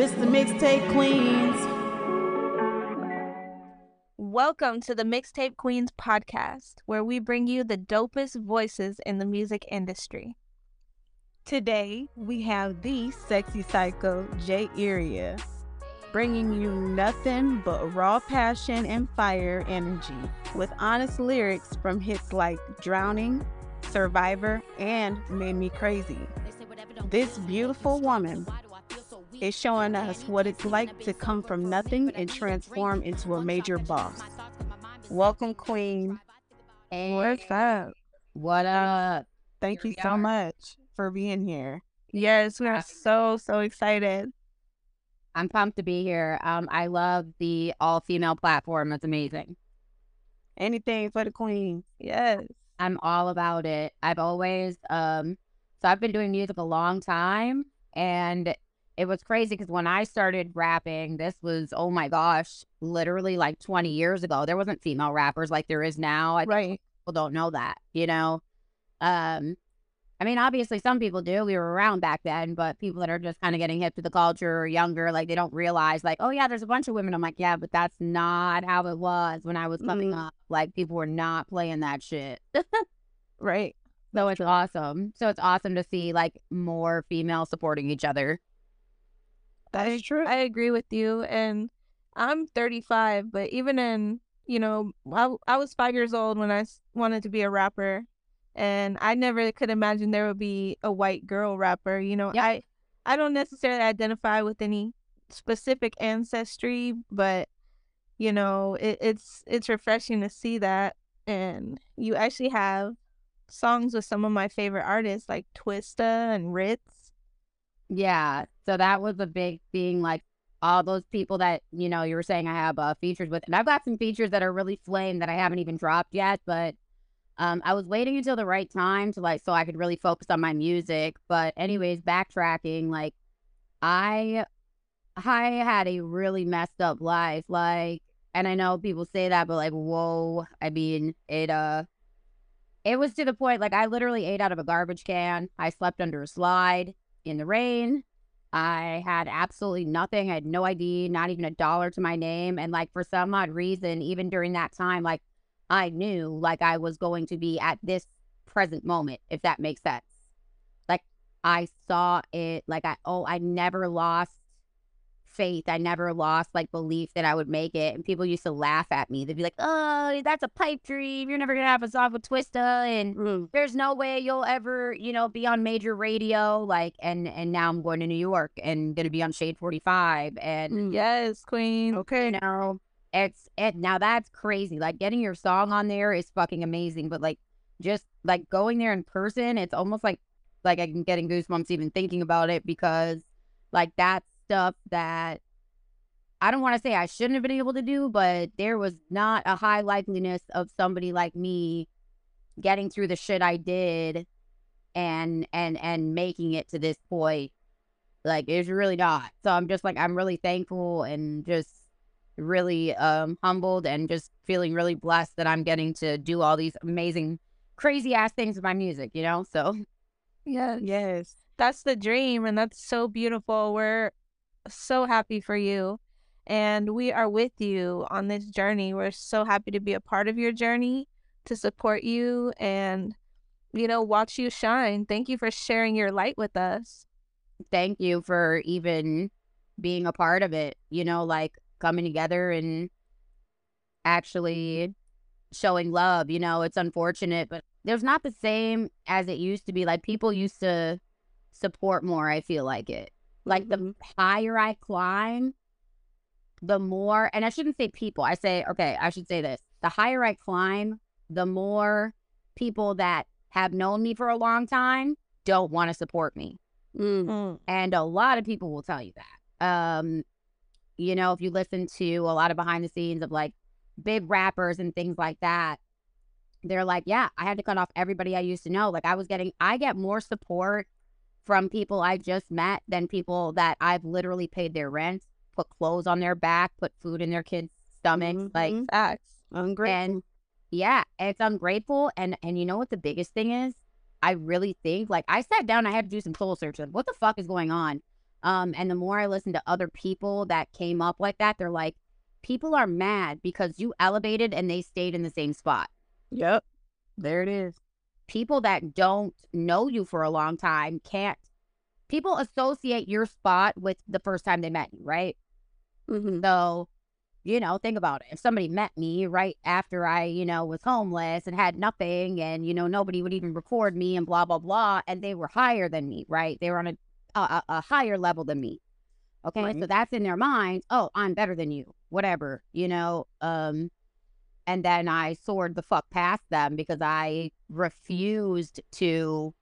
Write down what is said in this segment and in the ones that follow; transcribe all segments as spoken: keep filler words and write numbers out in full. This the Mixtape Queens. Welcome to the Mixtape Queens podcast, where we bring you the dopest voices in the music industry. Today, we have The Sexy Psycho, J.IRJA, bringing you nothing but raw passion and fire energy with honest lyrics from hits like Drowning, Survivor, and Made Me Crazy. This beautiful woman is showing us what it's like to come from nothing and transform into a major boss. Welcome, Queen. Hey. What's up? What up? Thank you so much for being here. Yes, we are so, so excited. I'm pumped to be here. Um, I love the all-female platform. It's amazing. Anything for the Queen. Yes. I'm all about it. I've always, um, so I've been doing music a long time, and it was crazy because when I started rapping, this was, oh my gosh, literally like twenty years ago. There wasn't female rappers like there is now. I right. think people don't know that, you know? Um, I mean, obviously some people do. We were around back then, but people that are just kind of getting hip to the culture or younger, like they don't realize like, oh yeah, there's a bunch of women. I'm like, yeah, but that's not how it was when I was coming mm. up. Like people were not playing that shit. Right. So that's it's true. awesome. So it's awesome to see like more females supporting each other. That is true. I agree with you. And I'm thirty-five, but even in, you know, I, I was five years old when I wanted to be a rapper, and I never could imagine there would be a white girl rapper. You know, yep. I, I don't necessarily identify with any specific ancestry, but, you know, it, it's, it's refreshing to see that. And you actually have songs with some of my favorite artists like Twista and Ritz. Yeah, so that was a big thing, like all those people that, you know, you were saying I have uh, features with, and I've got some features that are really flame that I haven't even dropped yet, but um, I was waiting until the right time to like, so I could really focus on my music. But anyways, backtracking, like I, I had a really messed up life, like, and I know people say that, but like, whoa, I mean, it, uh, it was to the point, like I literally ate out of a garbage can. I slept under a slide in the rain. I had absolutely nothing. I had no I D, not even a dollar to my name. And like for some odd reason, even during that time, like I knew like I was going to be at this present moment, if that makes sense. Like I saw it, like I, oh, I never lost faith. I never lost like belief that I would make it. And people used to laugh at me. They'd be like, oh, that's a pipe dream. You're never going to have a song with Twista, and mm. there's no way you'll ever, you know, be on major radio. Like, and, and now I'm going to New York and going to be on Shade forty-five. And mm. yes, Queen. Okay. You know, it's, it, now that's crazy. Like getting your song on there is fucking amazing. But like, just like going there in person, it's almost like, like I'm getting goosebumps even thinking about it, because like that's stuff that I don't want to say I shouldn't have been able to do, but there was not a high likeliness of somebody like me getting through the shit I did and and and making it to this point. Like it's really not. So I'm just like, I'm really thankful and just really um humbled and just feeling really blessed that I'm getting to do all these amazing crazy ass things with my music, you know? So yeah, yes, that's the dream, and that's so beautiful. We're so happy for you, and we are with you on this journey. We're so happy to be a part of your journey, to support you, and, you know, watch you shine. Thank you for sharing your light with us. Thank you for even being a part of it, you know, like coming together and actually showing love. You know, it's unfortunate, but there's not the same as it used to be. Like people used to support more. I feel like it Like, the higher I climb, the more, and I shouldn't say people, I say, okay, I should say this. The higher I climb, the more people that have known me for a long time don't want to support me. Mm-hmm. And a lot of people will tell you that. Um, you know, if you listen to a lot of behind the scenes of, like, big rappers and things like that, they're like, yeah, I had to cut off everybody I used to know. Like, I was getting, I get more support from people I just met than people that I've literally paid their rent, put clothes on their back, put food in their kids' stomachs. Mm-hmm. Like, facts. Ungrateful. And yeah, it's ungrateful. And, and you know what the biggest thing is? I really think, like, I sat down, I had to do some soul searching. What the fuck is going on? Um, and the more I listen to other people that came up like that, they're like, people are mad because you elevated and they stayed in the same spot. Yep. There it is. People that don't know you for a long time can't. People associate your spot with the first time they met you, right? Mm-hmm. So, you know, think about it. If somebody met me right after I, you know, was homeless and had nothing and, you know, nobody would even record me and blah, blah, blah, and they were higher than me, right? They were on a A, a higher level than me. Okay. Right. So that's in their mind. Oh, I'm better than you, whatever, you know? Um, and then I soared the fuck past them because I refused to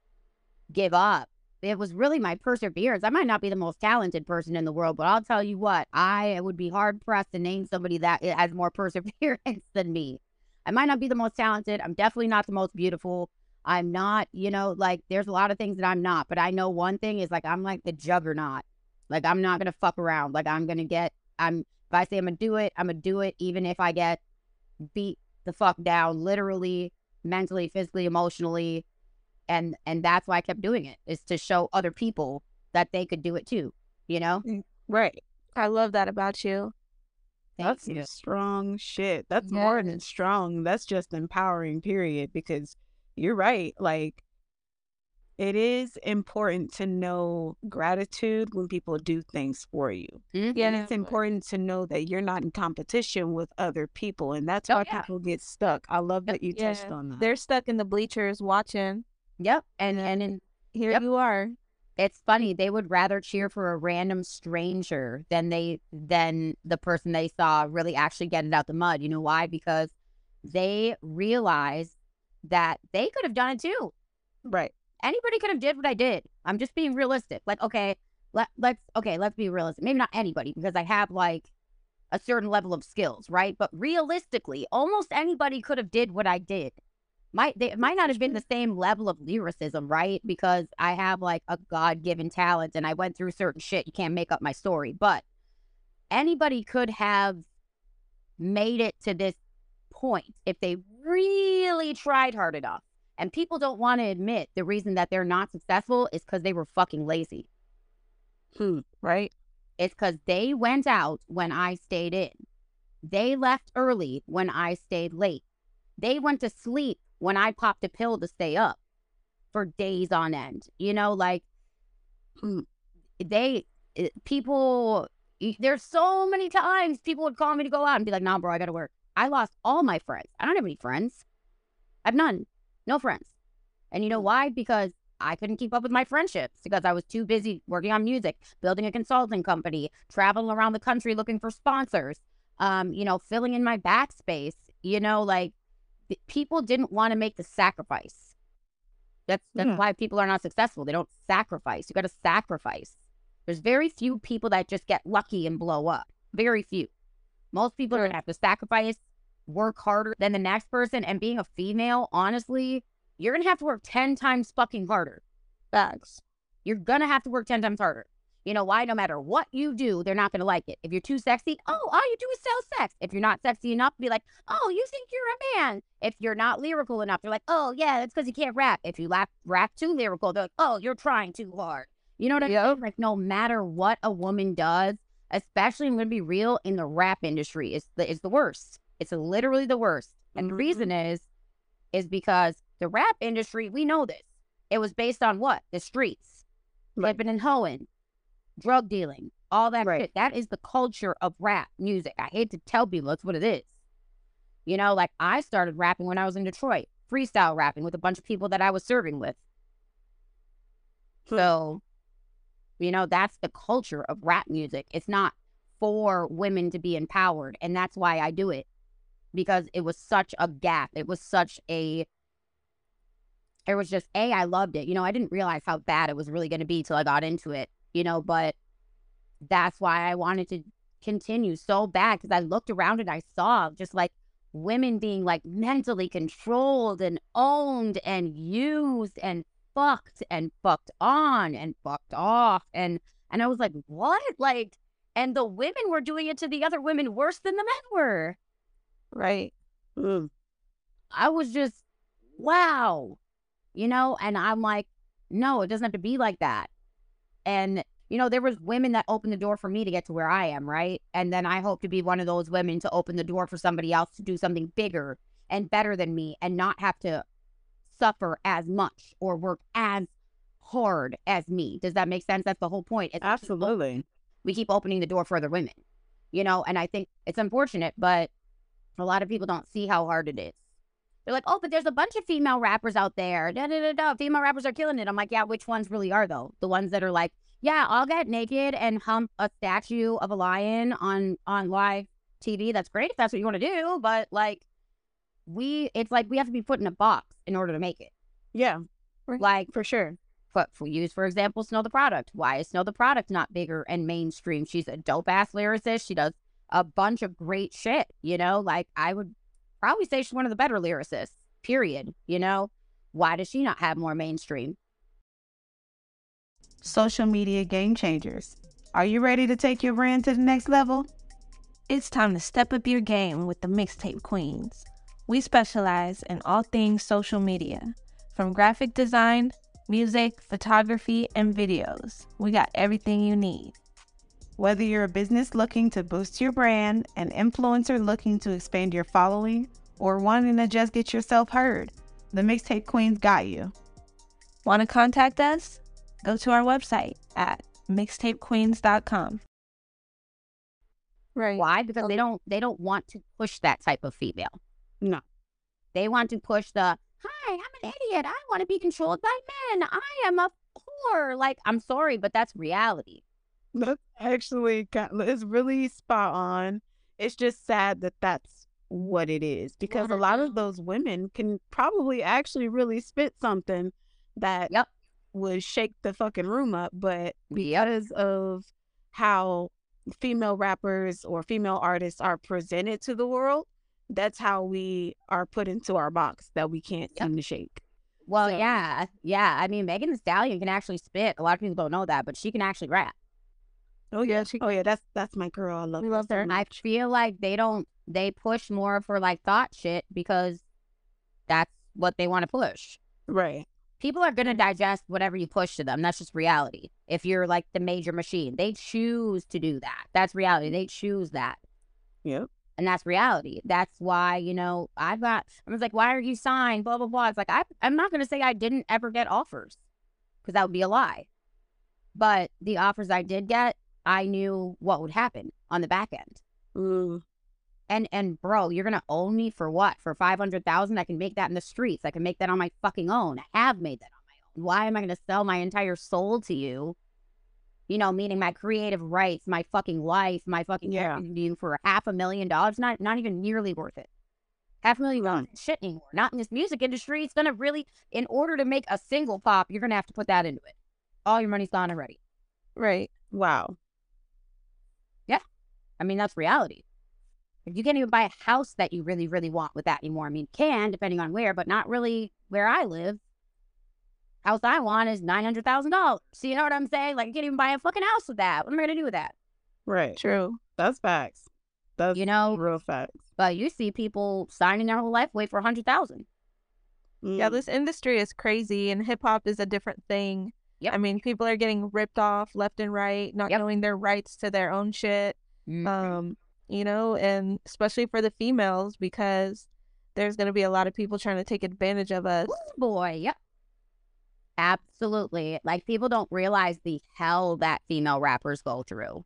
give up. It was really my perseverance. I might not be the most talented person in the world, but I'll tell you what, I would be hard pressed to name somebody that has more perseverance than me. I might not be the most talented. I'm definitely not the most beautiful. I'm not, you know, like, there's a lot of things that I'm not, but I know one thing is, like, I'm like the juggernaut. Like, I'm not going to fuck around. Like, I'm going to get, I'm, if I say I'm going to do it, I'm going to do it, even if I get beat the fuck down, literally, mentally, physically, emotionally. And, and that's why I kept doing it, is to show other people that they could do it too, you know? Right. I love that about you. Thank that's you. Strong shit. That's yeah. more than strong. That's just empowering, period, because you're right. Like, it is important to know gratitude when people do things for you. Mm-hmm. Yeah, and it's important to know that you're not in competition with other people. And that's oh, why yeah. people get stuck. I love that you yeah. touched on that. They're stuck in the bleachers watching. Yep. And and, and here yep. you are. It's funny. They would rather cheer for a random stranger than they than the person they saw really actually getting out the mud. You know why? Because they realize that they could have done it too. Right. Anybody could have did what I did. I'm just being realistic. Like, okay, let, let's, okay, let's be realistic. Maybe not anybody, because I have like a certain level of skills, right? But realistically, almost anybody could have did what I did. Might, they, it might not have been the same level of lyricism, right? Because I have like a God-given talent and I went through certain shit. You can't make up my story, but anybody could have made it to this point if they really tried hard enough. And people don't want to admit the reason that they're not successful is because they were fucking lazy. Hmm, right? It's because they went out when I stayed in. They left early when I stayed late. They went to sleep when I popped a pill to stay up for days on end. You know, like, they, people, there's so many times people would call me to go out and be like, nah, bro, I gotta work. I lost all my friends. I don't have any friends. I have none. No friends. And you know why? Because I couldn't keep up with my friendships because I was too busy working on music, building a consulting company, traveling around the country looking for sponsors, um, you know, filling in my backspace. You know, like, people didn't want to make the sacrifice. That's, that's yeah. why people are not successful. They don't sacrifice. You got to sacrifice. There's very few people that just get lucky and blow up. Very few. Most people are going to have to sacrifice, work harder than the next person. And being a female, honestly, you're going to have to work ten times fucking harder. Facts. You're going to have to work ten times harder. You know why? No matter what you do, they're not going to like it. If you're too sexy, oh, all you do is sell sex. If you're not sexy enough, be like, oh, you think you're a man. If you're not lyrical enough, they're like, oh, yeah, that's because you can't rap. If you rap, rap too lyrical, they're like, oh, you're trying too hard. You know what I yep. mean? Like, no matter what a woman does, especially, I'm going to be real, in the rap industry, it's the, it's the worst. It's literally the worst. And mm-hmm. the reason is, is because the rap industry, we know this. It was based on what? The streets. Right. Flipping and hoeing. Drug dealing. All that right. shit. That is the culture of rap music. I hate to tell people, that's what it is. You know, like, I started rapping when I was in Detroit. Freestyle rapping with a bunch of people that I was serving with. Hmm. So, you know, that's the culture of rap music. It's not for women to be empowered. And that's why I do it, because it was such a gap. It was such a, it was just, A, I loved it. You know, I didn't realize how bad it was really going to be till I got into it, you know, but that's why I wanted to continue so bad, because I looked around and I saw just like women being like mentally controlled and owned and used and fucked and fucked on and fucked off. And, and I was like, what? Like, and the women were doing it to the other women worse than the men were. Right. Mm. I was just, wow. You know, and I'm like, no, it doesn't have to be like that. And you know, there was women that opened the door for me to get to where I am, right? And then I hope to be one of those women to open the door for somebody else to do something bigger and better than me and not have to suffer as much or work as hard as me. Does that make sense? That's the whole point. It's Absolutely. We keep opening the door for other women, you know, and I think it's unfortunate, but a lot of people don't see how hard it is. They're like, oh, but there's a bunch of female rappers out there. Da, da, da, da. Female rappers are killing it. I'm like, yeah, which ones really are, though? The ones that are like, yeah, I'll get naked and hump a statue of a lion on, on live T V. That's great if that's what you want to do. But, like, we, it's like we have to be put in a box in order to make it. Yeah. For, like, for sure. But if we use, for example, Snow the Product. Why is Snow the Product not bigger and mainstream? She's a dope-ass lyricist. She does a bunch of great shit, you know? Like, I would probably say she's one of the better lyricists, period, you know? Why does she not have more mainstream? Social media game changers. Are you ready to take your brand to the next level? It's time to step up your game with the Mixtape Queens. We specialize in all things social media, from graphic design, music, photography, and videos. We got everything you need. Whether you're a business looking to boost your brand, an influencer looking to expand your following, or wanting to just get yourself heard, the Mixtape Queens got you. Want to contact us? Go to our website at mixtape queens dot com. Right. Why? Because they don't they don't want to push that type of female. No. They want to push the, hi, I'm an idiot. I want to be controlled by men. I am a whore. Like, I'm sorry, but that's reality. That's actually, it's really spot on. It's just sad that that's what it is, because a lot of those women can probably actually really spit something that, yep, would shake the fucking room up, but because of how female rappers or female artists are presented to the world, that's how we are put into our box that we can't, yep, seem to shake. Well, so, yeah, yeah. I mean, Megan Thee Stallion can actually spit. A lot of people don't know that, but she can actually rap. Oh yeah, she, oh yeah. That's that's my girl. I love, we love her. And I feel like they don't they push more for like thought shit because that's what they want to push, right? People are going to digest whatever you push to them. That's just reality. If you're like the major machine, they choose to do that. That's reality. They choose that. Yep. And that's reality. That's why, you know, I got, I was like, why are you signed? Blah, blah, blah. It's like, I, I'm not going to say I didn't ever get offers because that would be a lie. But the offers I did get, I knew what would happen on the back end. Ooh. And, and bro, you're going to own me for what? For five hundred thousand dollars? I can make that in the streets. I can make that on my fucking own. I have made that on my own. Why am I going to sell my entire soul to you? You know, meaning my creative rights, my fucking life, my fucking, yeah, you for half a million dollars. Not, not even nearly worth it. Half a million dollars is shit anymore. Not in this music industry. It's going to really, in order to make a single pop, you're going to have to put that into it. All your money's gone already. Right. Wow. Yeah. I mean, that's reality. You can't even buy a house that you really, really want with that anymore. I mean, you can, depending on where, but not really where I live. House I want is nine hundred thousand dollars. So you know what I'm saying? Like, you can't even buy a fucking house with that. What am I going to do with that? Right. True. That's facts. That's, you know, real facts. But you see people signing their whole life away for one hundred thousand dollars. Mm. Yeah, this industry is crazy, and hip-hop is a different thing. Yep. I mean, people are getting ripped off left and right, not yep. knowing their rights to their own shit. Mm-hmm. Um... You know, and especially for the females, because there's going to be a lot of people trying to take advantage of us. Oh boy, yep. Absolutely. Like, people don't realize the hell that female rappers go through.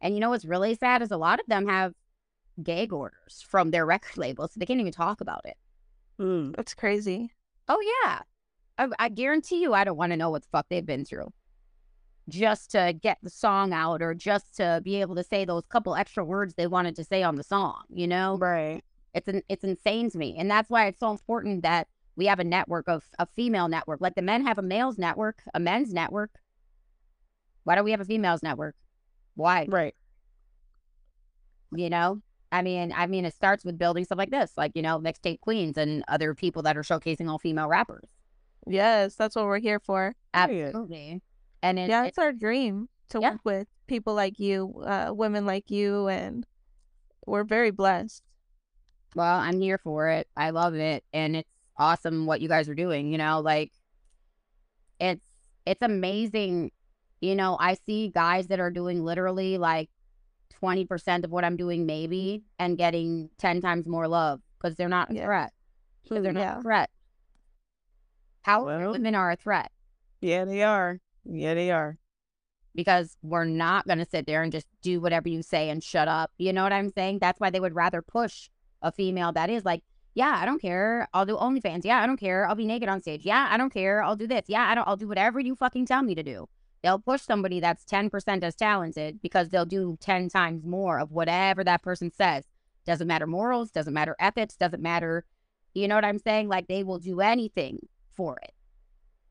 And you know what's really sad is a lot of them have gag orders from their record labels, so they can't even talk about it. Mm, that's crazy. Oh, yeah. I, I guarantee you I don't want to know what the fuck they've been through, just to get the song out or just to be able to say those couple extra words they wanted to say on the song, you know? Right. It's an, it's insane to me. And that's why it's so important that we have a network of a female network. Like, the men have a male's network, a men's network. Why don't we have a female's network? Why? Right. You know? I mean, I mean, it starts with building stuff like this, like, you know, Mixtape Queens and other people that are showcasing all female rappers. Yes, that's what we're here for. Absolutely. And it, yeah, it's it, our dream to yeah. work with people like you, uh, women like you, and we're very blessed. Well, I'm here for it. I love it, and it's awesome what you guys are doing. You know, like, it's it's amazing You know, I see guys that are doing literally like twenty percent of what I'm doing maybe and getting ten times more love because they're not a yeah. threat. Because they're not yeah. a threat. How well, women are a threat. Yeah, they are. Yeah, they are. Because we're not going to sit there and just do whatever you say and shut up. You know what I'm saying? That's why they would rather push a female that is like, yeah, I don't care. I'll do OnlyFans. Yeah, I don't care. I'll be naked on stage. Yeah, I don't care. I'll do this. Yeah, I don't, I'll do whatever you fucking tell me to do. They'll push somebody that's ten percent as talented because they'll do ten times more of whatever that person says. Doesn't matter morals, doesn't matter ethics, doesn't matter, you know what I'm saying? Like, they will do anything for it.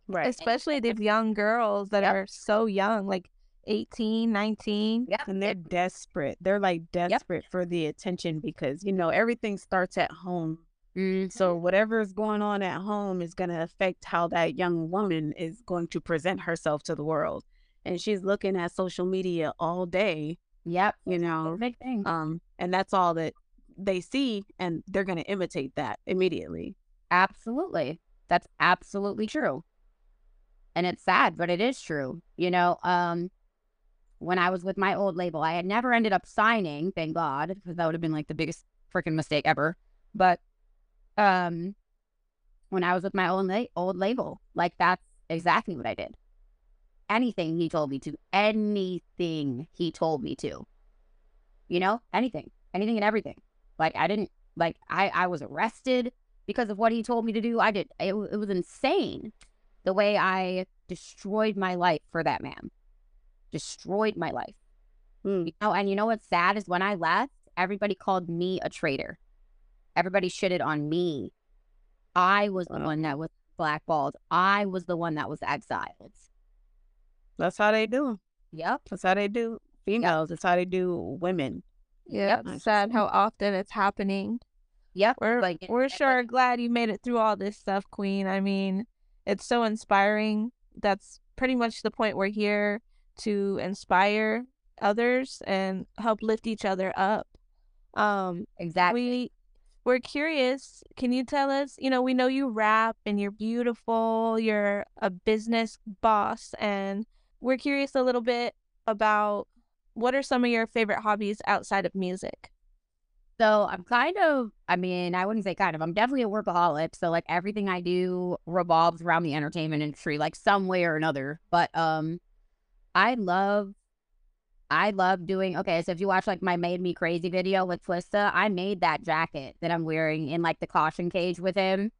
Right. Especially these young girls that yep. are so young, like eighteen, nineteen. Yep. And they're desperate. They're like desperate yep. for the attention because, you know, everything starts at home. Mm-hmm. So whatever is going on at home is going to affect how that young woman is going to present herself to the world. And she's looking at social media all day. Yep. You know, big thing. Um, and that's all that they see. And they're going to imitate that immediately. Absolutely. That's absolutely true. And it's sad, but it is true. You know, um, when I was with my old label, I had never ended up signing, thank God, because that would have been like the biggest freaking mistake ever. But Um, when I was with my own la old label, like that's exactly what I did. Anything he told me to, anything he told me to, you know, anything, anything and everything. Like I didn't, like I, I was arrested because of what he told me to do. I did. It, it was insane the way I destroyed my life for that man. Destroyed my life. Mm. You know, and you know what's sad is when I left, everybody called me a traitor. Everybody shitted on me. I was the one that was blackballed. I was the one that was exiled. That's how they do. Yep. That's how they do females. Yep. That's how they do women. Yeah. Yep. Sad how often it's happening. Yep. We're, like, we're sure glad you made it through all this stuff, Queen. I mean, it's so inspiring. That's pretty much the point. We're here to inspire others and help lift each other up. Um, exactly. We, We're curious, can you tell us, you know, we know you rap and you're beautiful, you're a business boss, and we're curious a little bit about what are some of your favorite hobbies outside of music? So I'm kind of, I mean, I wouldn't say kind of, I'm definitely a workaholic, so like everything I do revolves around the entertainment industry, like some way or another, but um, I love I love doing, okay, so if you watch, like, my Made Me Crazy video with Twista, I made that jacket that I'm wearing in, like, the caution cage with him.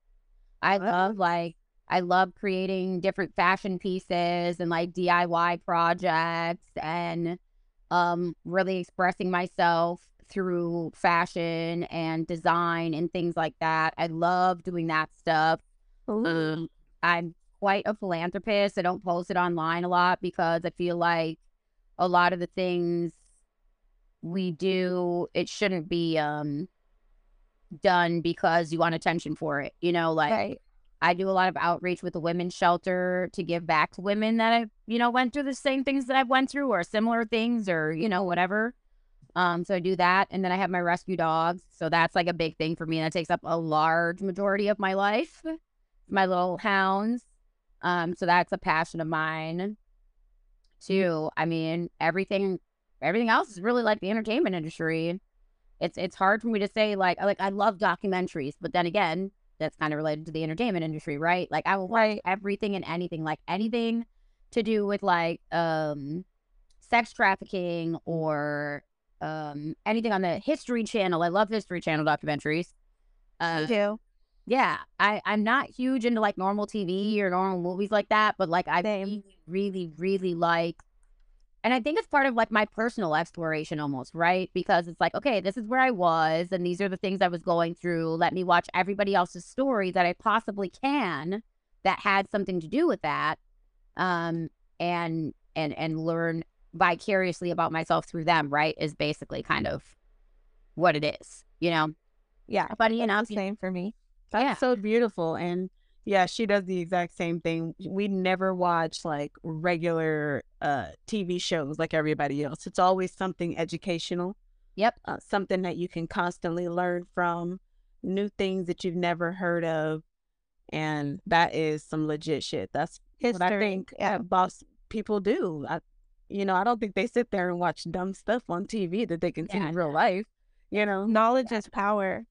I oh. love, like, I love creating different fashion pieces and, like, D I Y projects and um, really expressing myself through fashion and design and things like that. I love doing that stuff. Um, I'm quite a philanthropist. I don't post it online a lot because I feel like a lot of the things we do, it shouldn't be um, done because you want attention for it. You know, like right. I do a lot of outreach with the women's shelter to give back to women that I, you know, went through the same things that I've went through or similar things or, you know, whatever. Um, so I do that. And then I have my rescue dogs. So that's like a big thing for me. And that takes up a large majority of my life, my little hounds. Um, so that's a passion of mine. Too, I mean, everything, everything else is really like the entertainment industry. It's it's hard for me to say like like I love documentaries, but then again, that's kind of related to the entertainment industry, right? Like I will watch right. everything and anything, like anything to do with like um, sex trafficking or um, anything on the History Channel. I love History Channel documentaries. Uh, Me too. Yeah, I, I'm not huge into, like, normal T V or normal movies like that, but, like, I really, really, really like, and I think it's part of, like, my personal exploration almost, right? Because it's like, okay, this is where I was, and these are the things I was going through. Let me watch everybody else's story that I possibly can that had something to do with that, um, and, and, and learn vicariously about myself through them, right, is basically kind of what it is, you know? Yeah, funny enough, the same for me. That's yeah. so beautiful. And yeah, she does the exact same thing. We never watch like regular uh, T V shows like everybody else. It's always something educational. Yep. Uh, something that you can constantly learn from, new things that you've never heard of. And that is some legit shit. That's history. What I think yeah. boss, people do. I, you know, I don't think they sit there and watch dumb stuff on T V that they can see yeah, in real life. You know, knowledge yeah. is power.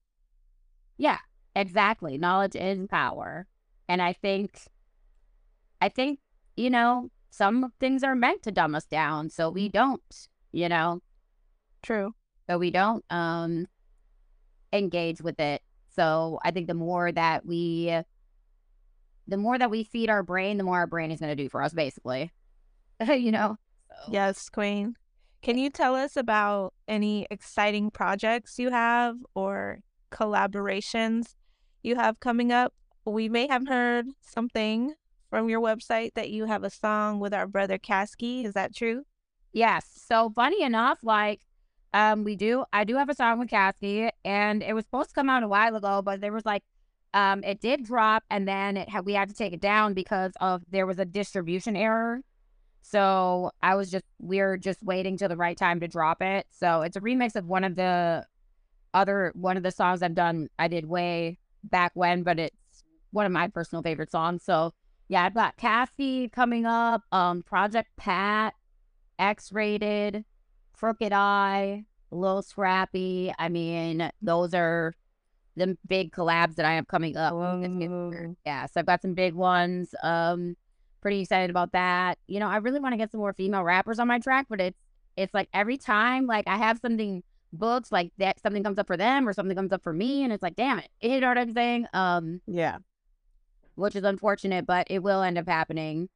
Yeah, exactly. Knowledge is power. And I think, I think, you know, some things are meant to dumb us down, so we don't, you know. True. So we don't um, engage with it. So I think the more that we, the more that we feed our brain, the more our brain is going to do for us, basically. You know? So. Yes, Queen. Can you tell us about any exciting projects you have or collaborations you have coming up? We may have heard something from your website that you have a song with our brother Caskey. Is that true? Yes. So funny enough, like, um, we do, I do have a song with Caskey, and it was supposed to come out a while ago, but there was like, um, it did drop, and then it ha- we had to take it down because of, there was a distribution error. So I was just, we're just waiting till the right time to drop it. So it's a remix of one of the other, one of the songs I've done, I did way back when, but it's one of my personal favorite songs. So yeah, I've got Caskey coming up, um, Project Pat, X-Rated, Crooked Eye, Lil Scrappy. I mean, those are the big collabs that I have coming up. Oh. Yeah, so I've got some big ones. Um, pretty excited about that. You know, I really want to get some more female rappers on my track, but it's it's like every time, like I have something booked, like that something comes up for them or something comes up for me, and it's like, damn it, you know what I'm saying? Um, yeah, which is unfortunate, but it will end up happening.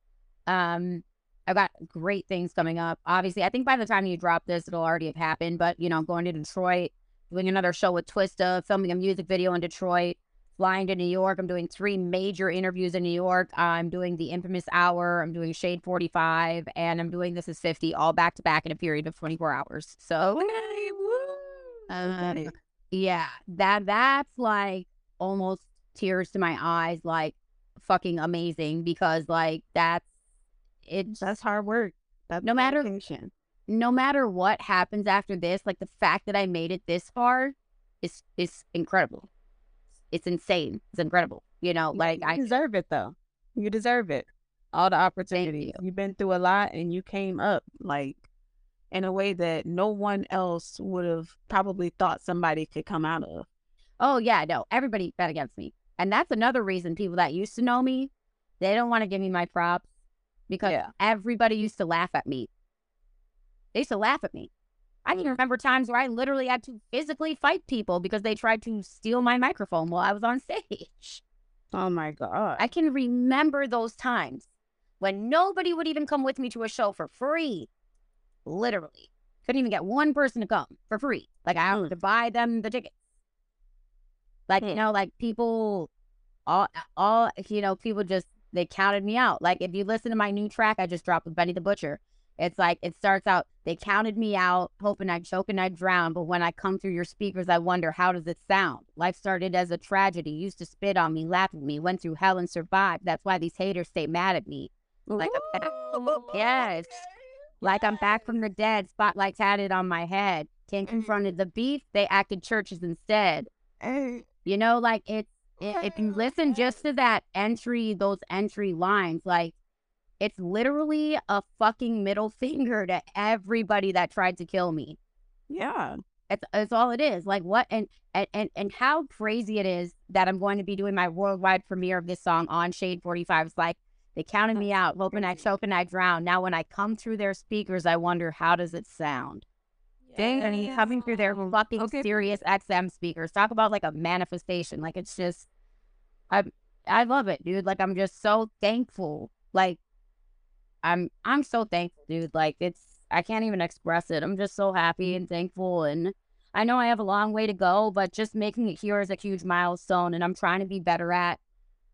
Um. I've got great things coming up. Obviously, I think by the time you drop this, it'll already have happened. But, you know, going to Detroit, doing another show with Twista, filming a music video in Detroit, flying to New York. I'm doing three major interviews in New York. I'm doing The Infamous Hour. I'm doing Shade forty-five. And I'm doing This Is fifty, all back-to-back in a period of twenty-four hours. So, um, yeah, that that's, like, almost tears to my eyes. Like, fucking amazing, because, like, that's, It's that's hard work. That's no matter dedication. no matter what happens after this, like the fact that I made it this far is is incredible. It's insane. It's incredible. You know, like you I deserve it though. You deserve it. All the opportunities. You. You've been through a lot, and you came up like in a way that no one else would have probably thought somebody could come out of. Oh yeah, no. Everybody bet against me. And that's another reason people that used to know me, they don't want to give me my props. Because yeah. everybody used to laugh at me. They used to laugh at me. I can remember times where I literally had to physically fight people because they tried to steal my microphone while I was on stage. Oh, my God. I can remember those times when nobody would even come with me to a show for free. Literally. Couldn't even get one person to come for free. Like, I had to buy them the tickets. Like, you know, like, people, all, all you know, people just, they counted me out. Like, if you listen to my new track I just dropped with Benny the Butcher, it's like, it starts out, they counted me out, hoping I'd choke and I'd drown. But when I come through your speakers, I wonder, how does it sound? Life started as a tragedy. Used to spit on me, laugh at me, went through hell and survived. That's why these haters stay mad at me. Like, I'm back. Yes. Like, I'm back from the dead. Spotlights had it on my head. King confronted the beef. They acted churches instead. You know, like, it's, if you listen just to that entry, those entry lines, like, it's literally a fucking middle finger to everybody that tried to kill me. Yeah. It's, it's all it is. Like, what, and, and, and how crazy it is that I'm going to be doing my worldwide premiere of this song on Shade forty-five. It's like, they counted me out, hoping I choke and I drown. Now when I come through their speakers, I wonder, how does it sound? And he's coming through their fucking okay. Sirius X M speakers. Talk about like a manifestation. Like, it's just, I I love it, dude. Like, I'm just so thankful. Like, I'm I'm so thankful, dude. Like, it's, I can't even express it. I'm just so happy and thankful. And I know I have a long way to go, but just making it here is a huge milestone. And I'm trying to be better at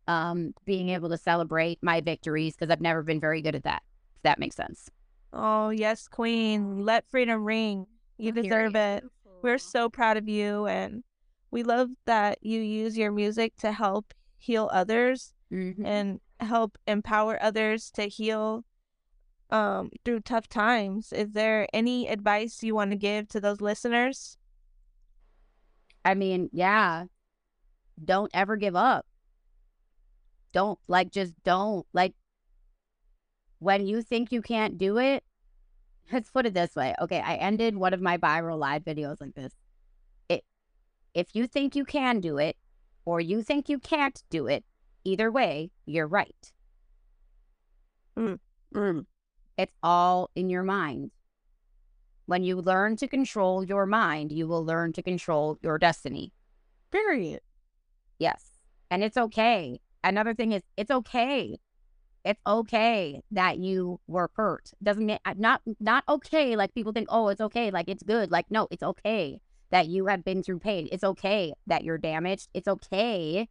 um being able to celebrate my victories, because I've never been very good at that. If that makes sense. Oh yes, Queen. Let freedom ring. You deserve it. We're so proud of you, and we love that you use your music to help heal others mm-hmm. and help empower others to heal um, through tough times. Is there any advice you want to give to those listeners? I mean, yeah. Don't ever give up. Don't, like, just don't. Like, when you think you can't do it, let's put it this way. Okay, I ended one of my viral live videos like this. It, if you think you can do it or you think you can't do it, either way, you're right. Mm, mm. It's all in your mind. When you learn to control your mind, you will learn to control your destiny. Period. Yes. And it's okay. Another thing is, it's okay. It's okay that you were hurt. Doesn't mean, not, not okay. Like people think, oh, it's okay. Like it's good. Like, no, it's okay that you have been through pain. It's okay that you're damaged. It's okay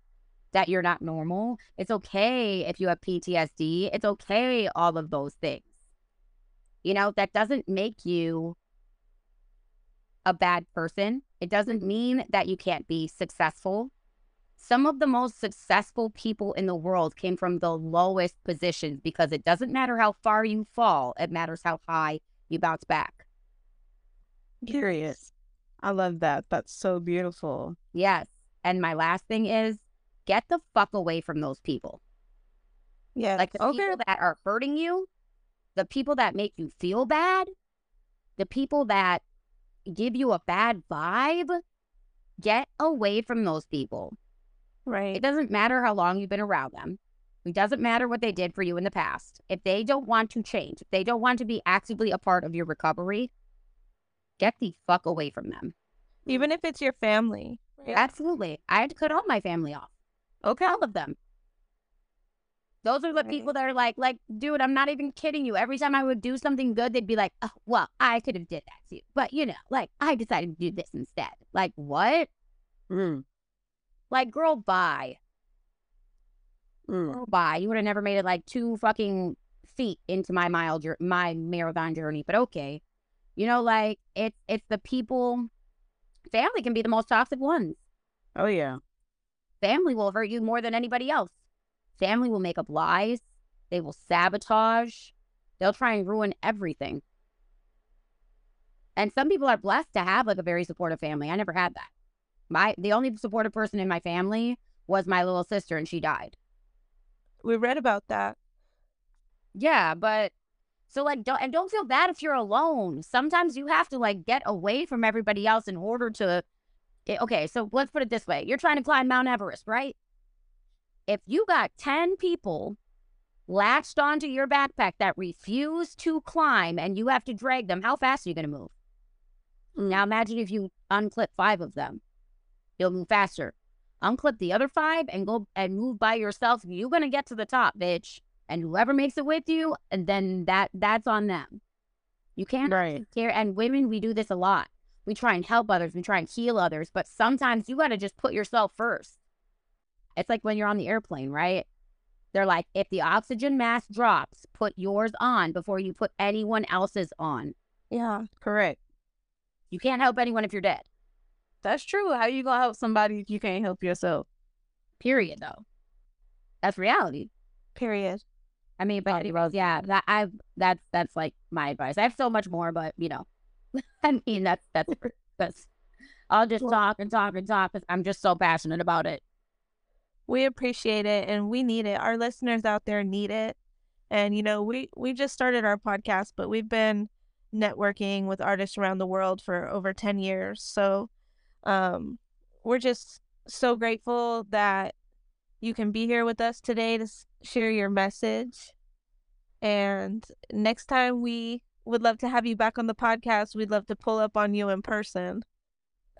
that you're not normal. It's okay if you have P T S D. It's okay. All of those things, you know, that doesn't make you a bad person. It doesn't mean that you can't be successful. Some of the most successful people in the world came from the lowest positions, because it doesn't matter how far you fall. It matters how high you bounce back. Curious. I love that. That's so beautiful. Yes. And my last thing is, get the fuck away from those people. Yeah. Like the okay. people that are hurting you, the people that make you feel bad, the people that give you a bad vibe, get away from those people. Right. It doesn't matter how long you've been around them. It doesn't matter what they did for you in the past. If they don't want to change, if they don't want to be actively a part of your recovery, get the fuck away from them. Even if it's your family. Right? Absolutely. I had to cut all my family off. Okay. All of them. Those are the right. people that are like, like, dude, I'm not even kidding you. Every time I would do something good, they'd be like, oh, well, I could have did that too. But, you know, like, I decided to do this instead. Like, what? Mm. Like, girl, bye. Mm. Girl, bye. You would have never made it like two fucking feet into my mile, my marathon journey. But okay. You know, like, it, it's the people. Family can be the most toxic ones. Oh, yeah. Family will hurt you more than anybody else. Family will make up lies. They will sabotage. They'll try and ruin everything. And some people are blessed to have like a very supportive family. I never had that. My the only supportive person in my family was my little sister, and she died. We read about that. Yeah, but so like, don't, and don't feel bad if you're alone. Sometimes you have to like get away from everybody else in order to. Okay, so let's put it this way: you're trying to climb Mount Everest, right? If you got ten people latched onto your backpack that refuse to climb and you have to drag them, how fast are you going to move? Now imagine if you unclip five of them. You'll move faster. Unclip the other five and go and move by yourself. You're going to get to the top, bitch. And whoever makes it with you, and then that that's on them. You can't right. care. And women, we do this a lot. We try and help others. We try and heal others. But sometimes you got to just put yourself first. It's like when you're on the airplane, right? They're like, if the oxygen mask drops, put yours on before you put anyone else's on. Yeah, correct. You can't help anyone if you're dead. That's true. How you gonna help somebody if you can't help yourself? Period, though. That's reality. Period. I mean, but anyways, yeah, that I've that's that's like my advice. I have so much more, but you know, I mean, that's that's that's. I'll just talk and talk and talk. I'm just so passionate about it. We appreciate it, and we need it. Our listeners out there need it. And, you know, we, we just started our podcast, but we've been networking with artists around the world for over ten years. So um, we're just so grateful that you can be here with us today to share your message. And next time we would love to have you back on the podcast. We'd love to pull up on you in person.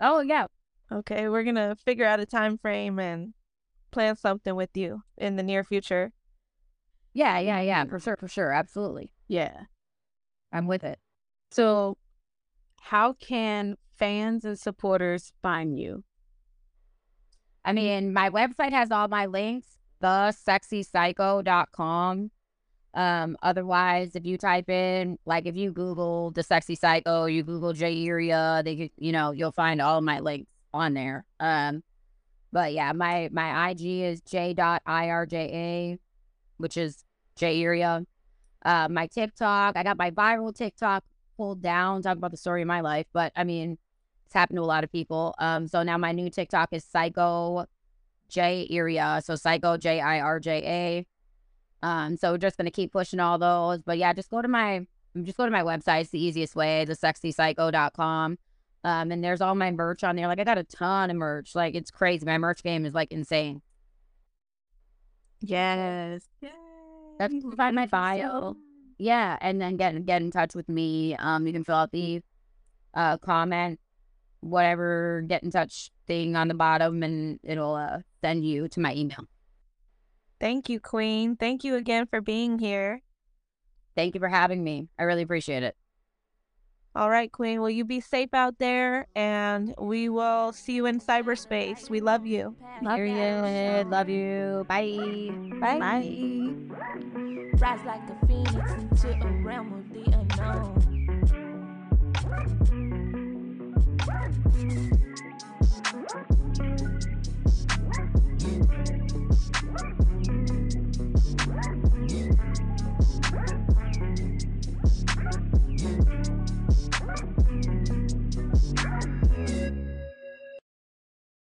Oh, yeah. Okay, we're going to figure out a time frame and plan something with you in the near future. Yeah, yeah, yeah, for sure, for sure, absolutely. Yeah, I'm with it. So how can fans and supporters find you? I mean, my website has all my links, the sexy psycho dot com. Um, otherwise, if you type in, like if you Google The Sexy Psycho, you Google J dot I R J A, they, you know, you'll find all my links on there. Um, But yeah, my, my I G is J dot I R J A, which is J dot I R J A. Uh, my TikTok, I got my viral TikTok pulled down, talking about the story of my life. But I mean, it's happened to a lot of people. Um, so now my new TikTok is Psycho J dot I R J A. So Psycho J dot I R J A. Um, so we're just going to keep pushing all those. But yeah, just go to my, just go to my website. It's the easiest way, the sexy psycho dot com. Um, and there's all my merch on there. Like, I got a ton of merch. Like, it's crazy. My merch game is, like, insane. Yes. Yay. That's find my bio. Yeah, and then get, get in touch with me. Um, you can fill out the uh, comment, whatever get in touch thing on the bottom, and it'll uh, send you to my email. Thank you, Queen. Thank you again for being here. Thank you for having me. I really appreciate it. All right, Queen. Well, you be safe out there, and we will see you in cyberspace. We love you. Love Period. you. Love you. Bye. Bye. Bye. Rise like a phoenix into a realm of the unknown.